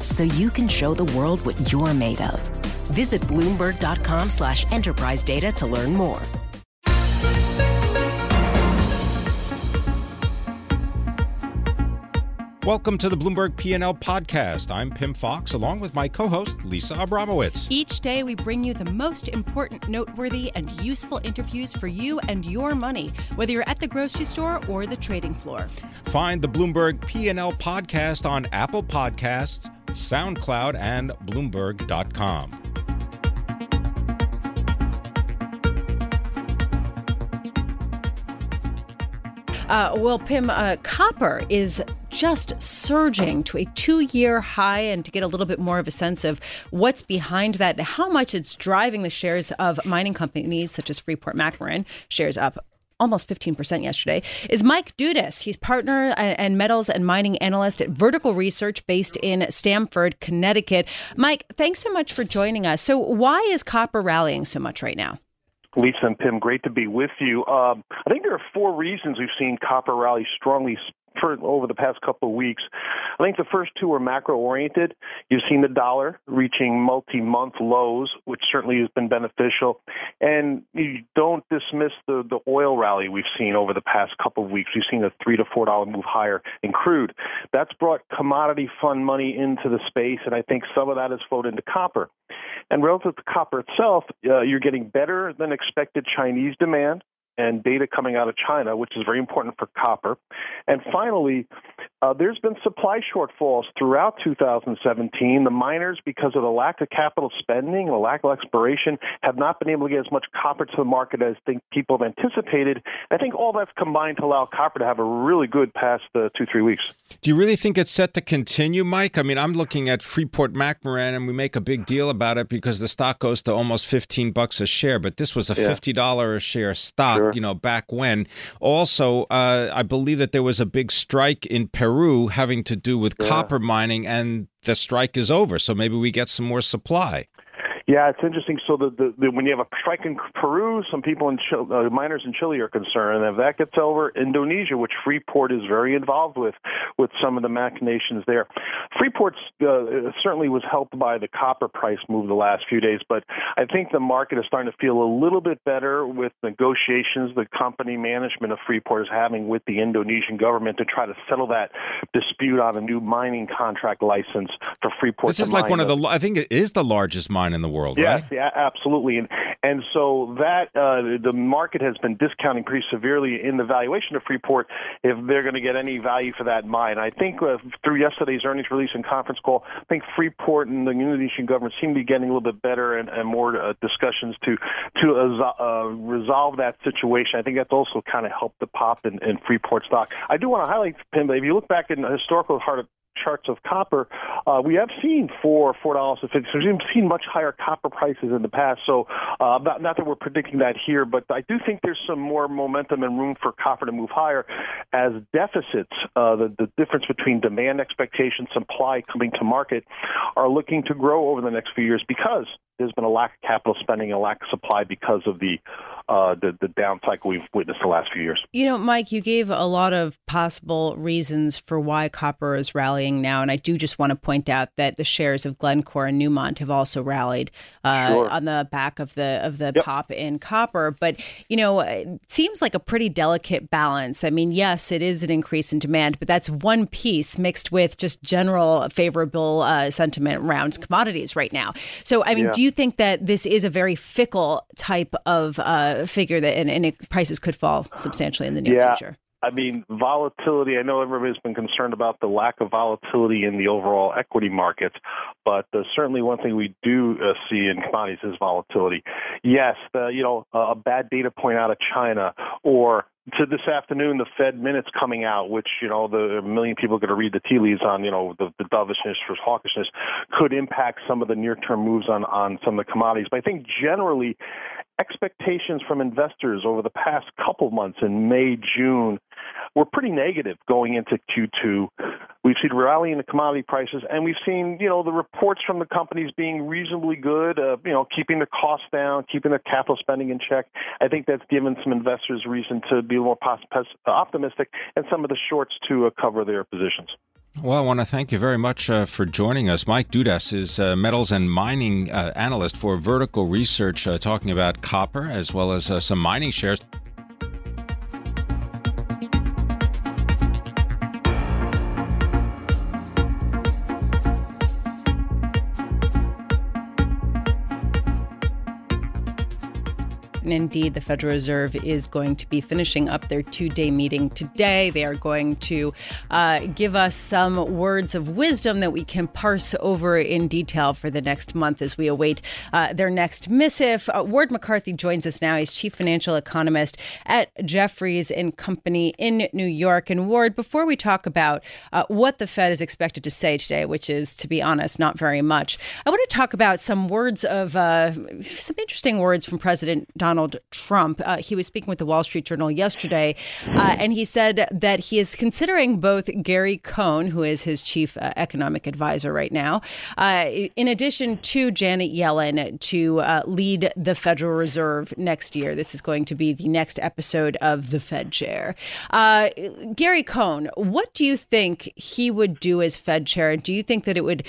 so you can show the world what you're made of. Visit Bloomberg.com/enterprise data to learn more. Welcome to the Bloomberg P&L Podcast. I'm Pim Fox, along with my co-host, Lisa Abramowitz. Each day, we bring you the most important, noteworthy, and useful interviews for you and your money, whether you're at the grocery store or the trading floor. Find the Bloomberg P&L Podcast on Apple Podcasts, SoundCloud, and Bloomberg.com. Well, Pim, copper is just surging to a two-year high. And to get a little bit more of a sense of what's behind that, how much it's driving the shares of mining companies such as Freeport-McMoRan, shares up almost 15% yesterday, is Mike Dudas. He's partner and metals and mining analyst at Vertical Research based in Stamford, Connecticut. Mike, thanks so much for joining us. So why is copper rallying so much right now? Lisa and Pim, great to be with you. I think there are four reasons we've seen copper rally strongly for over the past couple of weeks. I think the first two are macro-oriented. You've seen the dollar reaching multi-month lows, which certainly has been beneficial. And you don't dismiss the oil rally we've seen over the past couple of weeks. We've seen a $3 to $4 move higher in crude. That's brought commodity fund money into the space, and I think some of that has flowed into copper. And relative to copper itself, you're getting better than expected Chinese demand and data coming out of China, which is very important for copper. And finally, there's been supply shortfalls throughout 2017. The miners, because of the lack of capital spending, the lack of exploration, have not been able to get as much copper to the market as think people have anticipated. I think all that's combined to allow copper to have a really good past 2-3 weeks. Do you really think it's set to continue, Mike? I mean, I'm looking at Freeport-McMoRan, and we make a big deal about it because the stock goes to almost $15 a share, but this was a $50 a share stock, sure, you know, back when. Also, I believe that there was a big strike in Peru having to do with copper mining, and the strike is over. So maybe we get some more supply. Yeah, it's interesting. So when you have a strike in Peru, some people in Chile, miners in Chile are concerned. And if that gets over, Indonesia, which Freeport is very involved with some of the machinations there. Freeport certainly was helped by the copper price move the last few days, but I think the market is starting to feel a little bit better with negotiations the company management of Freeport is having with the Indonesian government to try to settle that dispute on a new mining contract license for Freeport. This is like one of the, I think it is the largest mine in the world, right? Yeah, absolutely. And so that the market has been discounting pretty severely in the valuation of Freeport if they're going to get any value for that mine. I think through yesterday's earnings release and conference call, I think Freeport and the Indonesian government seem to be getting a little bit better and more discussions to resolve that situation. I think that's also kind of helped the pop in Freeport stock. I do want to highlight, Pim, if you look back in the historical charts of copper, we have seen $4.50. We've seen much higher copper prices in the past. So not that we're predicting that here, but I do think there's some more momentum and room for copper to move higher as deficits, the difference between demand expectations, supply coming to market, are looking to grow over the next few years because there's been a lack of capital spending, a lack of supply because of the the down cycle we've witnessed the last few years. You know, Mike, you gave a lot of possible reasons for why copper is rallying now. And I do just want to point out that the shares of Glencore and Newmont have also rallied on the back of the pop in copper. But, you know, it seems like a pretty delicate balance. I mean, yes, it is an increase in demand, but that's one piece mixed with just general favorable sentiment around commodities right now. So, I mean, do you think that this is a very fickle type of figure that and prices could fall substantially in the near future? I mean, volatility, I know everybody's been concerned about the lack of volatility in the overall equity markets, but certainly one thing we do see in commodities is volatility. Yes, a bad data point out of China, or to this afternoon, the Fed minutes coming out, which, you know, the million people are going to read the tea leaves on, you know, the dovishness versus hawkishness could impact some of the near-term moves on some of the commodities. But I think generally expectations from investors over the past couple of months in May, June, were pretty negative going into Q2. We've seen rally in the commodity prices, and we've seen, you know, the reports from the companies being reasonably good, keeping their costs down, keeping their capital spending in check. I think that's given some investors reason to be more optimistic, and some of the shorts to cover their positions. Well, I want to thank you very much for joining us. Mike Dudas is a metals and mining analyst for Vertical Research, talking about copper as well as some mining shares. And indeed, the Federal Reserve is going to be finishing up their two-day meeting today. They are going to give us some words of wisdom that we can parse over in detail for the next month as we await their next missive. Ward McCarthy joins us now. He's chief financial economist at Jefferies & Company in New York. And Ward, before we talk about what the Fed is expected to say today, which is, to be honest, not very much, I want to talk about some words of some interesting words from President Donald Trump. He was speaking with the Wall Street Journal yesterday, and he said that he is considering both Gary Cohn, who is his chief economic advisor right now, in addition to Janet Yellen, to lead the Federal Reserve next year. This is going to be the next episode of The Fed Chair. Gary Cohn, what do you think he would do as Fed Chair? Do you think that it would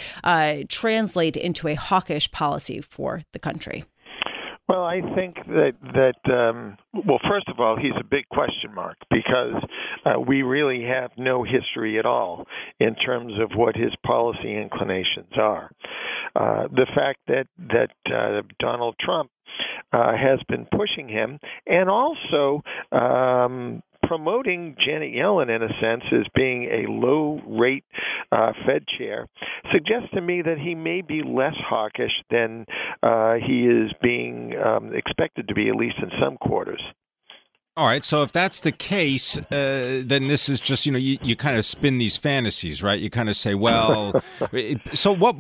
translate into a hawkish policy for the country? Well, I think that first of all, he's a big question mark because we really have no history at all in terms of what his policy inclinations are. The fact that Donald Trump has been pushing him, and also promoting Janet Yellen, in a sense, as being a low-rate Fed chair, suggests to me that he may be less hawkish than he is being expected to be, at least in some quarters. All right. So if that's the case, then this is just, you know, you kind of spin these fantasies, right? You kind of say, well, so what?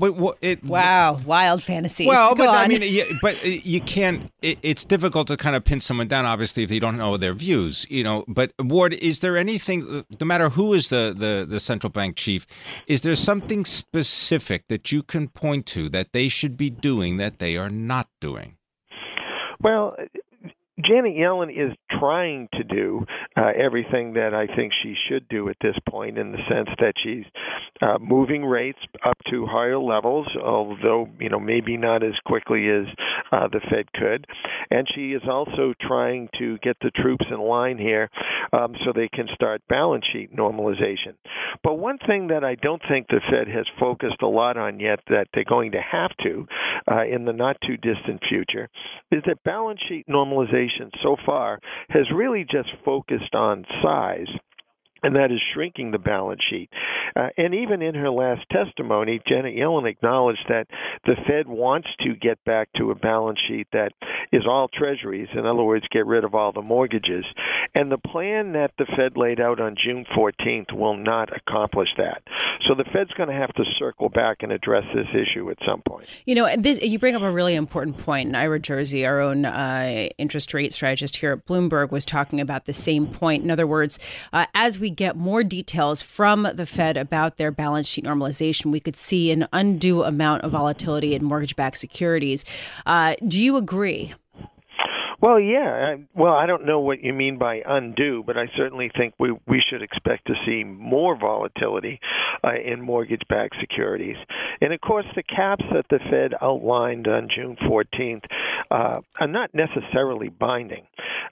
Wow. Wild fantasies. Well, go on. I mean, you can't, it's difficult to kind of pin someone down, obviously, if they don't know their views, you know. But Ward, is there anything, no matter who is the central bank chief, is there something specific that you can point to that they should be doing that they are not doing? Well, Janet Yellen is trying to do everything that I think she should do at this point, in the sense that she's moving rates up to higher levels, although, you know, maybe not as quickly as the Fed could. And she is also trying to get the troops in line here so they can start balance sheet normalization. But one thing that I don't think the Fed has focused a lot on yet, that they're going to have to in the not too distant future, is that balance sheet normalization so far has really just focused on size, and that is shrinking the balance sheet. And even in her last testimony, Janet Yellen acknowledged that the Fed wants to get back to a balance sheet that is all treasuries, in other words, get rid of all the mortgages. And the plan that the Fed laid out on June 14th will not accomplish that. So the Fed's going to have to circle back and address this issue at some point. You know, you bring up a really important point. And Ira Jersey, our own interest rate strategist here at Bloomberg, was talking about the same point. In other words, as we get more details from the Fed about their balance sheet normalization, we could see an undue amount of volatility in mortgage-backed securities. Do you agree? Well, yeah. Well, I don't know what you mean by undo, but I certainly think we should expect to see more volatility in mortgage-backed securities. And, of course, the caps that the Fed outlined on June 14th are not necessarily binding.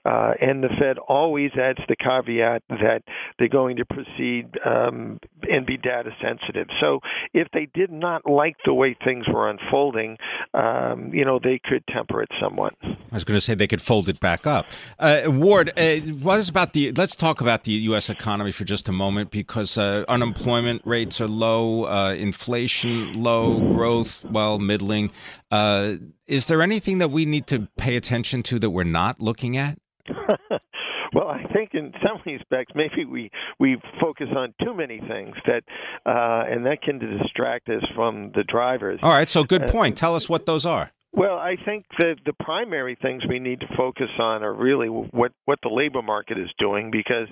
And the Fed always adds the caveat that they're going to proceed and be data sensitive. So if they did not like the way things were unfolding, they could temper it somewhat. I was going to say they could fold it back up. Ward, let's talk about the U.S. economy for just a moment, because unemployment rates are low, inflation low, growth, well, middling. Is there anything that we need to pay attention to that we're not looking at? Well, I think in some respects, maybe we focus on too many things and that can distract us from the drivers. All right. So good point. Tell us what those are. Well, I think that the primary things we need to focus on are really what the labor market is doing, because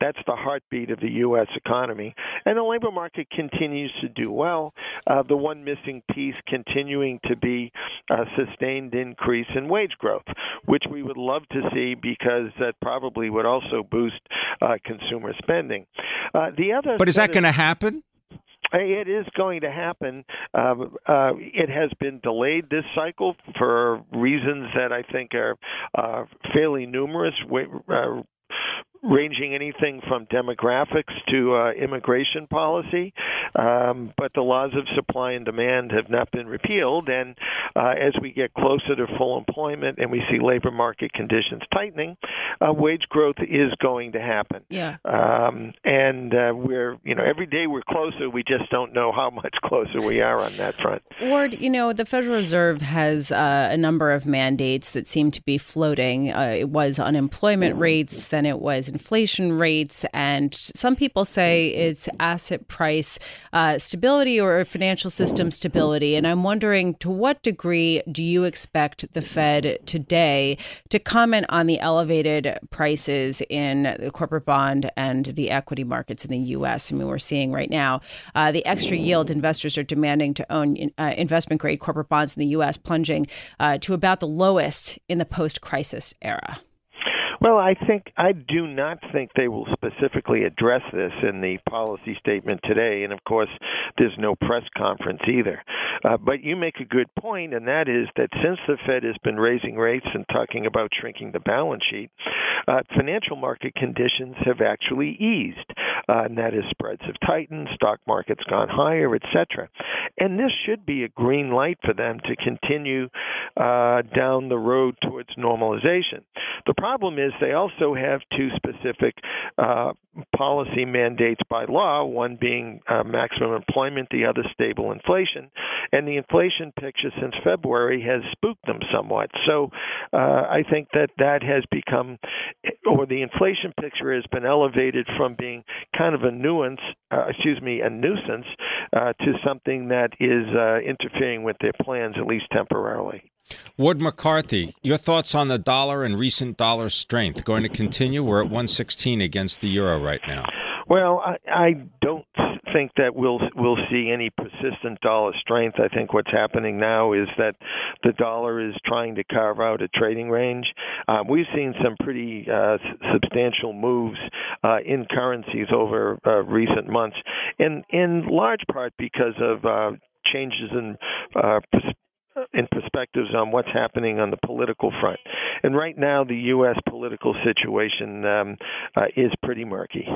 that's the heartbeat of the U.S. economy. And the labor market continues to do well. The one missing piece continuing to be a sustained increase in wage growth, which we would love to see, because that probably would also boost consumer spending. But is that going to happen? It is going to happen. It has been delayed this cycle for reasons that I think are fairly numerous, ranging anything from demographics to immigration policy. But the laws of supply and demand have not been repealed. And as we get closer to full employment and we see labor market conditions tightening, wage growth is going to happen. Yeah. Every day we're closer. We just don't know how much closer we are on that front. Ward, the Federal Reserve has a number of mandates that seem to be floating. It was unemployment rates, then it was inflation rates, and some people say it's asset price stability or financial system stability. And I'm wondering, to what degree do you expect the Fed today to comment on the elevated prices in the corporate bond and the equity markets in the U.S.? I mean, we're seeing right now the extra yield investors are demanding to own investment-grade corporate bonds in the U.S. plunging to about the lowest in the post-crisis era. Well, I do not think they will specifically address this in the policy statement today. And of course, there's no press conference either. But you make a good point, and that is that since the Fed has been raising rates and talking about shrinking the balance sheet, financial market conditions have actually eased. And that is, spreads have tightened, stock market's gone higher, etc. And this should be a green light for them to continue down the road towards normalization. The problem is they also have two specific policy mandates by law, one being maximum employment, the other stable inflation. And the inflation picture since February has spooked them somewhat. So I think that has become, or the inflation picture has been elevated from being kind of a nuisance to something that is interfering with their plans, at least temporarily. Ward McCarthy, your thoughts on the dollar and recent dollar strength going to continue? We're at 116 against the euro right now. Well, I don't think that we'll see any persistent dollar strength. I think what's happening now is that the dollar is trying to carve out a trading range. We've seen some pretty substantial moves in currencies over recent months, and in large part because of changes in perspectives on what's happening on the political front. And right now, the U.S. political situation is pretty murky.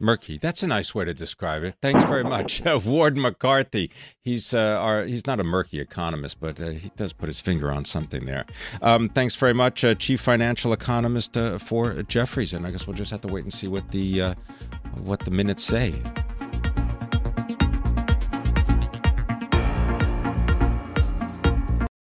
Murky. That's a nice way to describe it. Thanks very much. Ward McCarthy. He's not a murky economist, but he does put his finger on something there. Thanks very much, Chief Financial Economist for Jefferies. And I guess we'll just have to wait and see what the minutes say.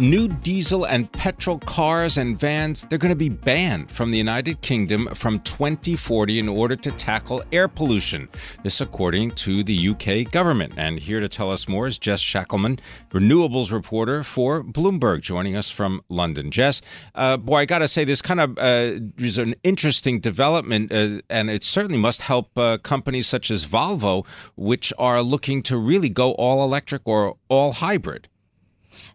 New diesel and petrol cars and vans, they're going to be banned from the United Kingdom from 2040 in order to tackle air pollution. This according to the UK government. And here to tell us more is Jess Shankleman, renewables reporter for Bloomberg, joining us from London. Jess, boy, I got to say, this kind of is an interesting development, and it certainly must help companies such as Volvo, which are looking to really go all electric or all hybrid.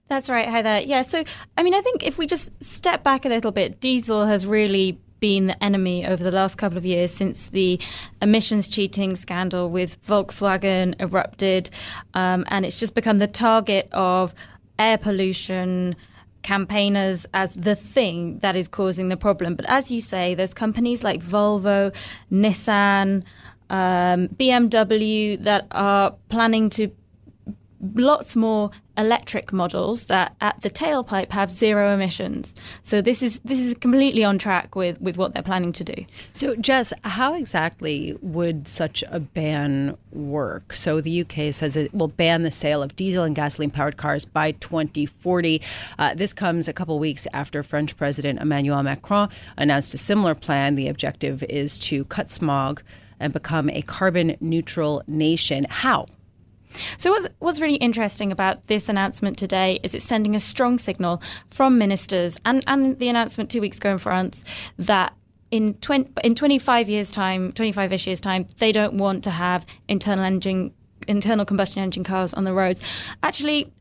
That's right. Hi there. Yeah. So, I mean, I think if we just step back a little bit, diesel has really been the enemy over the last couple of years since the emissions cheating scandal with Volkswagen erupted. And it's just become the target of air pollution campaigners as the thing that is causing the problem. But as you say, there's companies like Volvo, Nissan, BMW that are planning to lots more electric models that at the tailpipe have zero emissions. So this is completely on track with what they're planning to do. So Jess, how exactly would such a ban work? So the UK says it will ban the sale of diesel and gasoline powered cars by 2040. This comes a couple weeks after French President Emmanuel Macron announced a similar plan. The objective is to cut smog and become a carbon neutral nation. How? So what's really interesting about this announcement today is it's sending a strong signal from ministers and the announcement 2 weeks ago in France that in 25-ish years' time, they don't want to have internal combustion engine cars on the roads. Actually,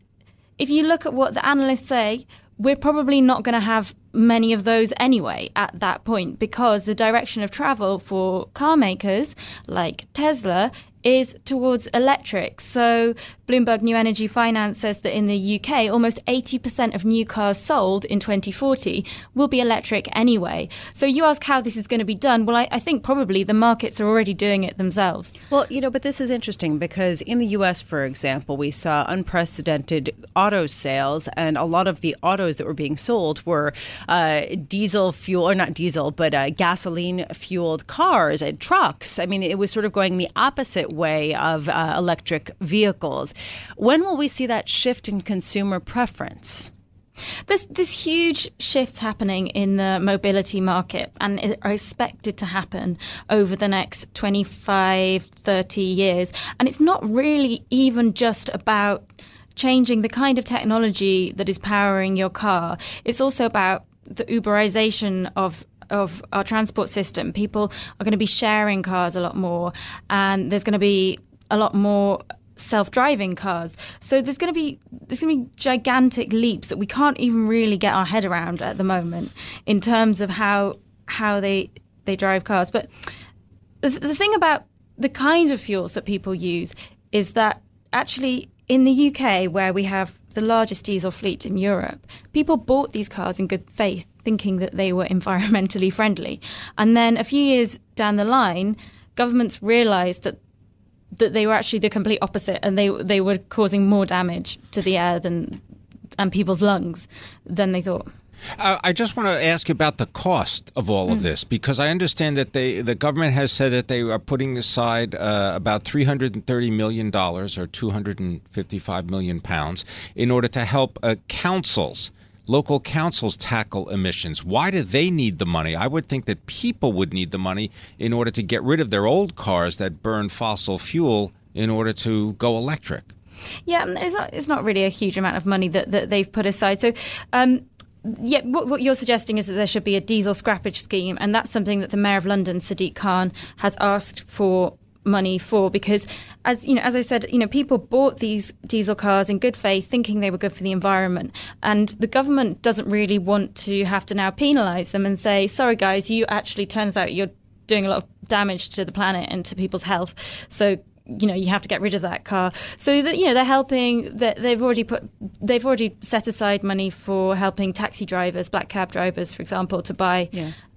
if you look at what the analysts say, we're probably not going to have many of those anyway at that point, because the direction of travel for car makers like Tesla is towards electric. So Bloomberg New Energy Finance says that in the UK, almost 80% of new cars sold in 2040 will be electric anyway. So you ask how this is going to be done. Well, I think probably the markets are already doing it themselves. Well, you know, but this is interesting because in the US, for example, we saw unprecedented auto sales, and a lot of the autos that were being sold were gasoline-fueled cars and trucks. I mean, it was sort of going the opposite way of electric vehicles. When will we see that shift in consumer preference? There's this huge shift happening in the mobility market, and it are expected to happen over the next 25, 30 years. And it's not really even just about changing the kind of technology that is powering your car. It's also about the Uberization of our transport system. People are going to be sharing cars a lot more, and there's going to be a lot more self-driving cars. So there's going to be gigantic leaps that we can't even really get our head around at the moment in terms of how they drive cars. But the thing about the kind of fuels that people use is that actually in the UK, where we have the largest diesel fleet in Europe, people bought these cars in good faith, thinking that they were environmentally friendly. And then a few years down the line, governments realised that they were actually the complete opposite, and they were causing more damage to the air and people's lungs than they thought. I just want to ask you about the cost of all of this, because I understand that the government has said that they are putting aside about $330 million or 255 million pounds in order to help local councils tackle emissions. Why do they need the money? I would think that people would need the money in order to get rid of their old cars that burn fossil fuel in order to go electric. Yeah, it's not really a huge amount of money that they've put aside. So, yeah, what you're suggesting is that there should be a diesel scrappage scheme, and that's something that the Mayor of London, Sadiq Khan, has asked for money for, because, as you know, as I said, you know, people bought these diesel cars in good faith, thinking they were good for the environment, and the government doesn't really want to have to now penalise them and say, sorry guys, you actually, turns out you're doing a lot of damage to the planet and to people's health, so you know, you have to get rid of that car. So that, you know, they're helping. They've already set aside money for helping taxi drivers, black cab drivers, for example, to buy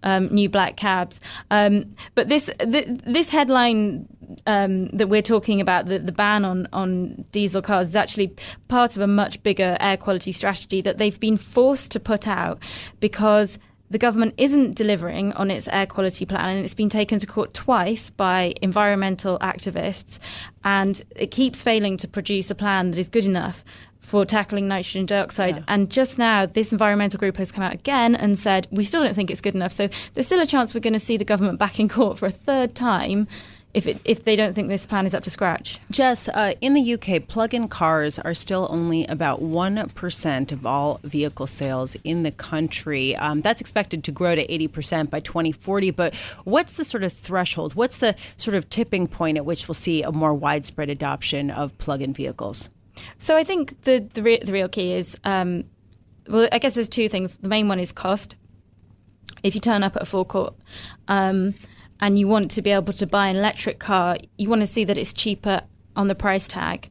new black cabs. But this headline that we're talking about, the ban on diesel cars, is actually part of a much bigger air quality strategy that they've been forced to put out because the government isn't delivering on its air quality plan, and it's been taken to court twice by environmental activists, and it keeps failing to produce a plan that is good enough for tackling nitrogen dioxide. Yeah. And just now, this environmental group has come out again and said, we still don't think it's good enough. So there's still a chance we're going to see the government back in court for a third time if they don't think this plan is up to scratch. Jess, in the UK, plug-in cars are still only about 1% of all vehicle sales in the country. That's expected to grow to 80% by 2040. But what's the sort of threshold? What's the sort of tipping point at which we'll see a more widespread adoption of plug-in vehicles? So I think the real key is, well, I guess there's two things. The main one is cost. If you turn up at a forecourt and you want to be able to buy an electric car, you want to see that it's cheaper on the price tag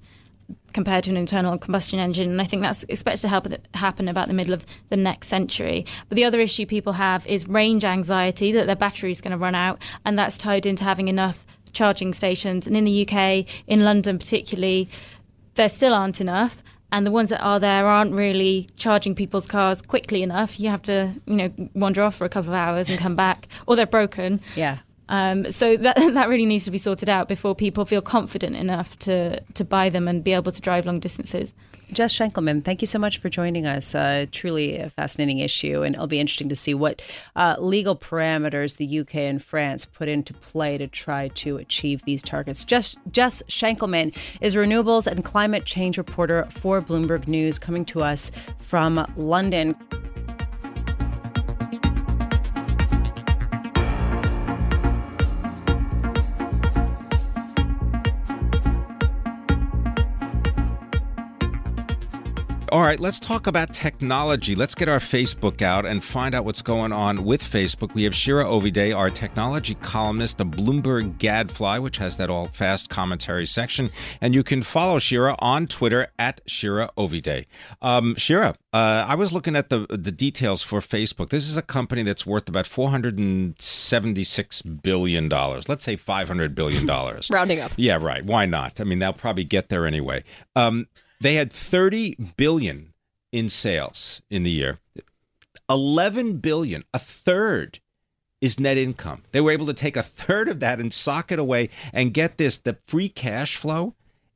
compared to an internal combustion engine. And I think that's expected to happen about the middle of the next century. But the other issue people have is range anxiety, that their battery is going to run out, and that's tied into having enough charging stations. And in the UK, in London particularly, there still aren't enough. And the ones that are there aren't really charging people's cars quickly enough. You have to, you know, wander off for a couple of hours and come back, or they're broken. Yeah. So that really needs to be sorted out before people feel confident enough to buy them and be able to drive long distances. Jess Shankleman, thank you so much for joining us. Truly a fascinating issue, and it'll be interesting to see what legal parameters the UK and France put into play to try to achieve these targets. Jess Shankleman is renewables and climate change reporter for Bloomberg News, coming to us from London. All right, let's talk about technology. Let's get our Facebook out and find out what's going on with Facebook. We have Shira Ovide, our technology columnist, the Bloomberg Gadfly, which has that all-fast commentary section. And you can follow Shira on Twitter at Shira Ovide. Shira, I was looking at the details for Facebook. This is a company that's worth about $476 billion. Let's say $500 billion. Rounding up. Yeah, right. Why not? I mean, they'll probably get there anyway. They had $30 billion in sales in the year. $11 billion, a third, is net income. They were able to take a third of that and sock it away. And get this, the free cash flow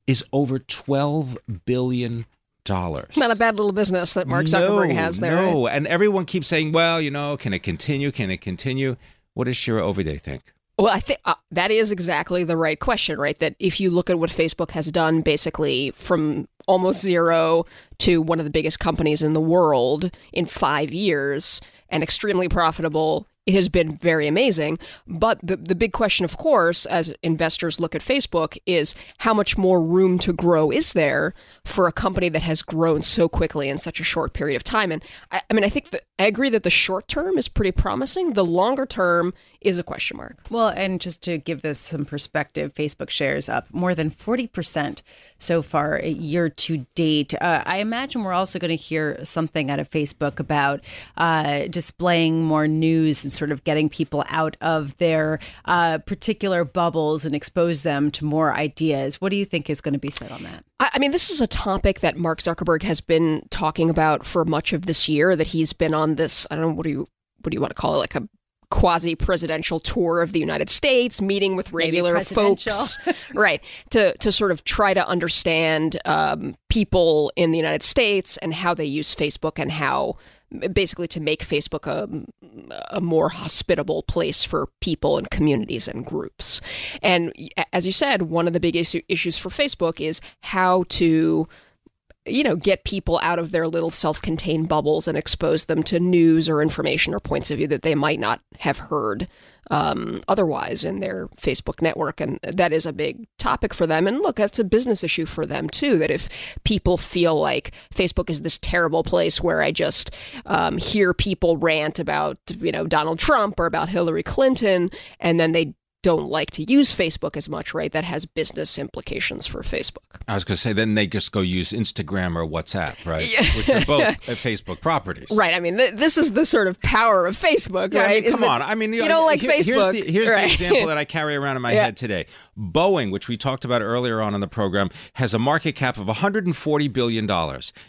is over $12 billion. Not a bad little business that Mark Zuckerberg has there. No, right? And everyone keeps saying, well, you know, can it continue? Can it continue? What does Shira Ovide think? Well, I think that is exactly the right question, right? That if you look at what Facebook has done, basically from almost zero to one of the biggest companies in the world in 5 years and extremely profitable, it has been very amazing. But the big question, of course, as investors look at Facebook is how much more room to grow is there for a company that has grown so quickly in such a short period of time? And I mean, I think I agree that the short term is pretty promising. The longer term is a question mark. Well, and just to give this some perspective, Facebook shares up more than 40% so far year to date. I imagine we're also going to hear something out of Facebook about displaying more news and sort of getting people out of their particular bubbles and expose them to more ideas. What do you think is going to be said on that? I mean, this is a topic that Mark Zuckerberg has been talking about for much of this year, that he's been on this, I don't know, what do you want to call it, like a quasi-presidential tour of the United States, meeting with regular folks, right, to sort of try to understand people in the United States and how they use Facebook and how basically to make Facebook a more hospitable place for people and communities and groups. And as you said, one of the big issues for Facebook is how to, you know, get people out of their little self-contained bubbles and expose them to news or information or points of view that they might not have heard otherwise in their Facebook network. And that is a big topic for them. And look, that's a business issue for them, too, that if people feel like Facebook is this terrible place where I just hear people rant about, you know, Donald Trump or about Hillary Clinton, and then they don't like to use Facebook as much, right? That has business implications for Facebook. I was going to say, then they just go use Instagram or WhatsApp, right? Yeah. Which are both Facebook properties. Right. I mean, this is the sort of power of Facebook, right? I mean, come on. I mean, you don't like Facebook. Here's the example that I carry around in my head today. Boeing, which we talked about earlier on in the program, has a market cap of $140 billion.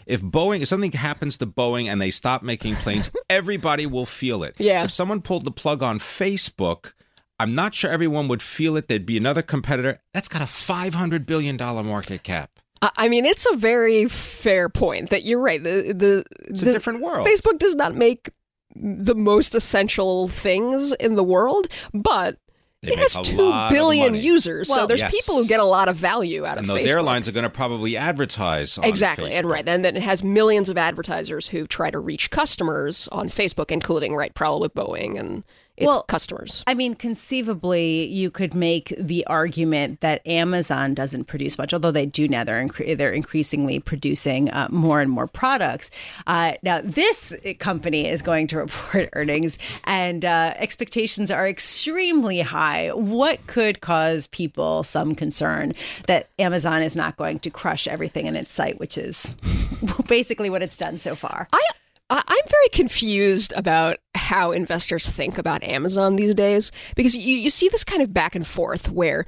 If something happens to Boeing and they stop making planes, everybody will feel it. Yeah. If someone pulled the plug on Facebook, I'm not sure everyone would feel it. There'd be another competitor. That's got a $500 billion market cap. I mean, it's a very fair point that you're right. It's a different world. Facebook does not make the most essential things in the world, but it has 2 billion users. Well, so there's people who get a lot of value out of Facebook. And those airlines are going to probably advertise on Facebook. Exactly. And right. And then it has millions of advertisers who try to reach customers on Facebook, including, right, probably Boeing and customers. I mean, conceivably, you could make the argument that Amazon doesn't produce much, although they do now. They're increasingly producing more and more products. Now, this company is going to report earnings, and expectations are extremely high. What could cause people some concern that Amazon is not going to crush everything in its sight, which is basically what it's done so far? I'm very confused about how investors think about Amazon these days, because you see this kind of back and forth where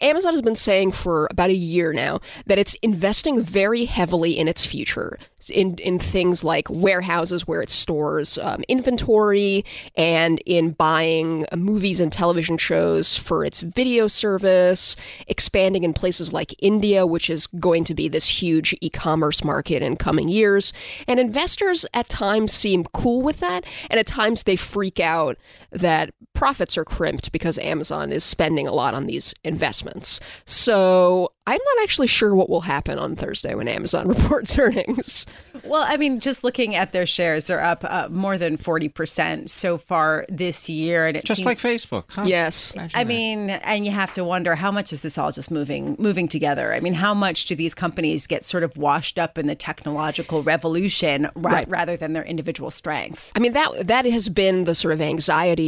Amazon has been saying for about a year now that it's investing very heavily in its future, in things like warehouses where it stores inventory, and in buying movies and television shows for its video service, expanding in places like India, which is going to be this huge e-commerce market in coming years. And investors at times seem cool with that, and at times they freak out that profits are crimped because Amazon is spending a lot on these investments. So I'm not actually sure what will happen on Thursday when Amazon reports earnings. Well, I mean, just looking at their shares, they're up more than 40% so far this year. And it just seems like Facebook, huh? Yes. I mean, and you have to wonder, how much is this all just moving together? I mean, how much do these companies get sort of washed up in the technological revolution rather than their individual strengths? I mean, that has been the sort of anxiety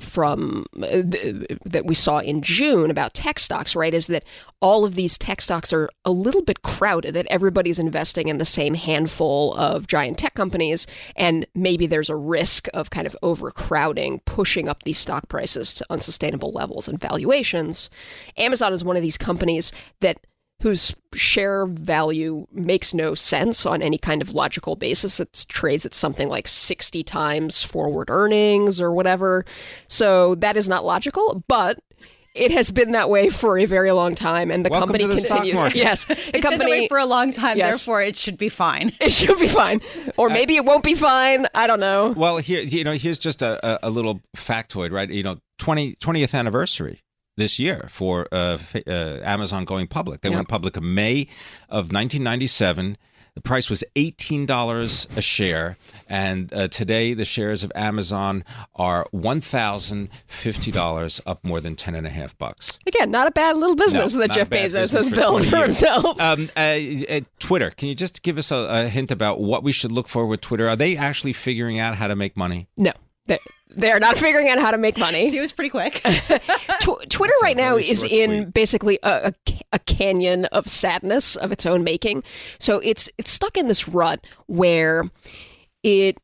from that we saw in June about tech stocks, right? Is that all of these tech stocks are a little bit crowded, that everybody's investing in the same handful of giant tech companies, and maybe there's a risk of kind of overcrowding, pushing up these stock prices to unsustainable levels and valuations. Amazon is one of these companies whose share value makes no sense on any kind of logical basis. It trades at something like 60 times forward earnings or whatever. So that is not logical, but it has been that way for a very long time, and the company continues. Yes, it's been that way for a long time. Yes. Therefore, it should be fine. It should be fine, or maybe it won't be fine. I don't know. Well, here, here's just a little factoid, right? 20th anniversary this year for Amazon going public. They went public in May of 1997. The price was $18 a share, and today the shares of Amazon are $1,050, up more than $10.50. Again, not a bad little business that Jeff Bezos has built for himself. Twitter, can you just give us a hint about what we should look for with Twitter? Are they actually figuring out how to make money? No. They're not figuring out how to make money. She was pretty quick. Twitter right now is in basically a canyon of sadness of its own making. So it's stuck in this rut where it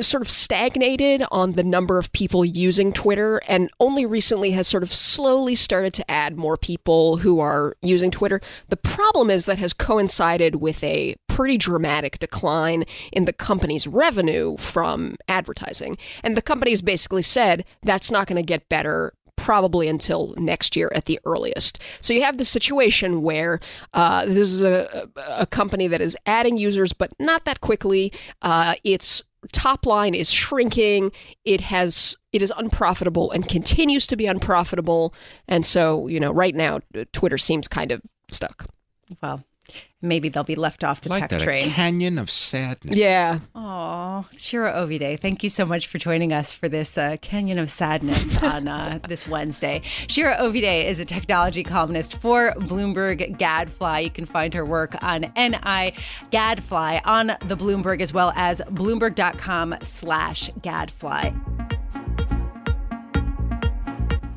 sort of stagnated on the number of people using Twitter, and only recently has sort of slowly started to add more people who are using Twitter. The problem is that has coincided with a pretty dramatic decline in the company's revenue from advertising. And the company's basically said that's not going to get better probably until next year at the earliest. So you have this situation where this is a company that is adding users, but not that quickly. Its top line is shrinking. It is unprofitable and continues to be unprofitable. And so, right now, Twitter seems kind of stuck. Well, maybe they'll be left off the tech train. A canyon of sadness. Yeah. Aw, Shira Ovide, thank you so much for joining us for this canyon of sadness on this Wednesday. Shira Ovide is a technology columnist for Bloomberg Gadfly. You can find her work on NI Gadfly on the Bloomberg, as well as Bloomberg.com/Gadfly.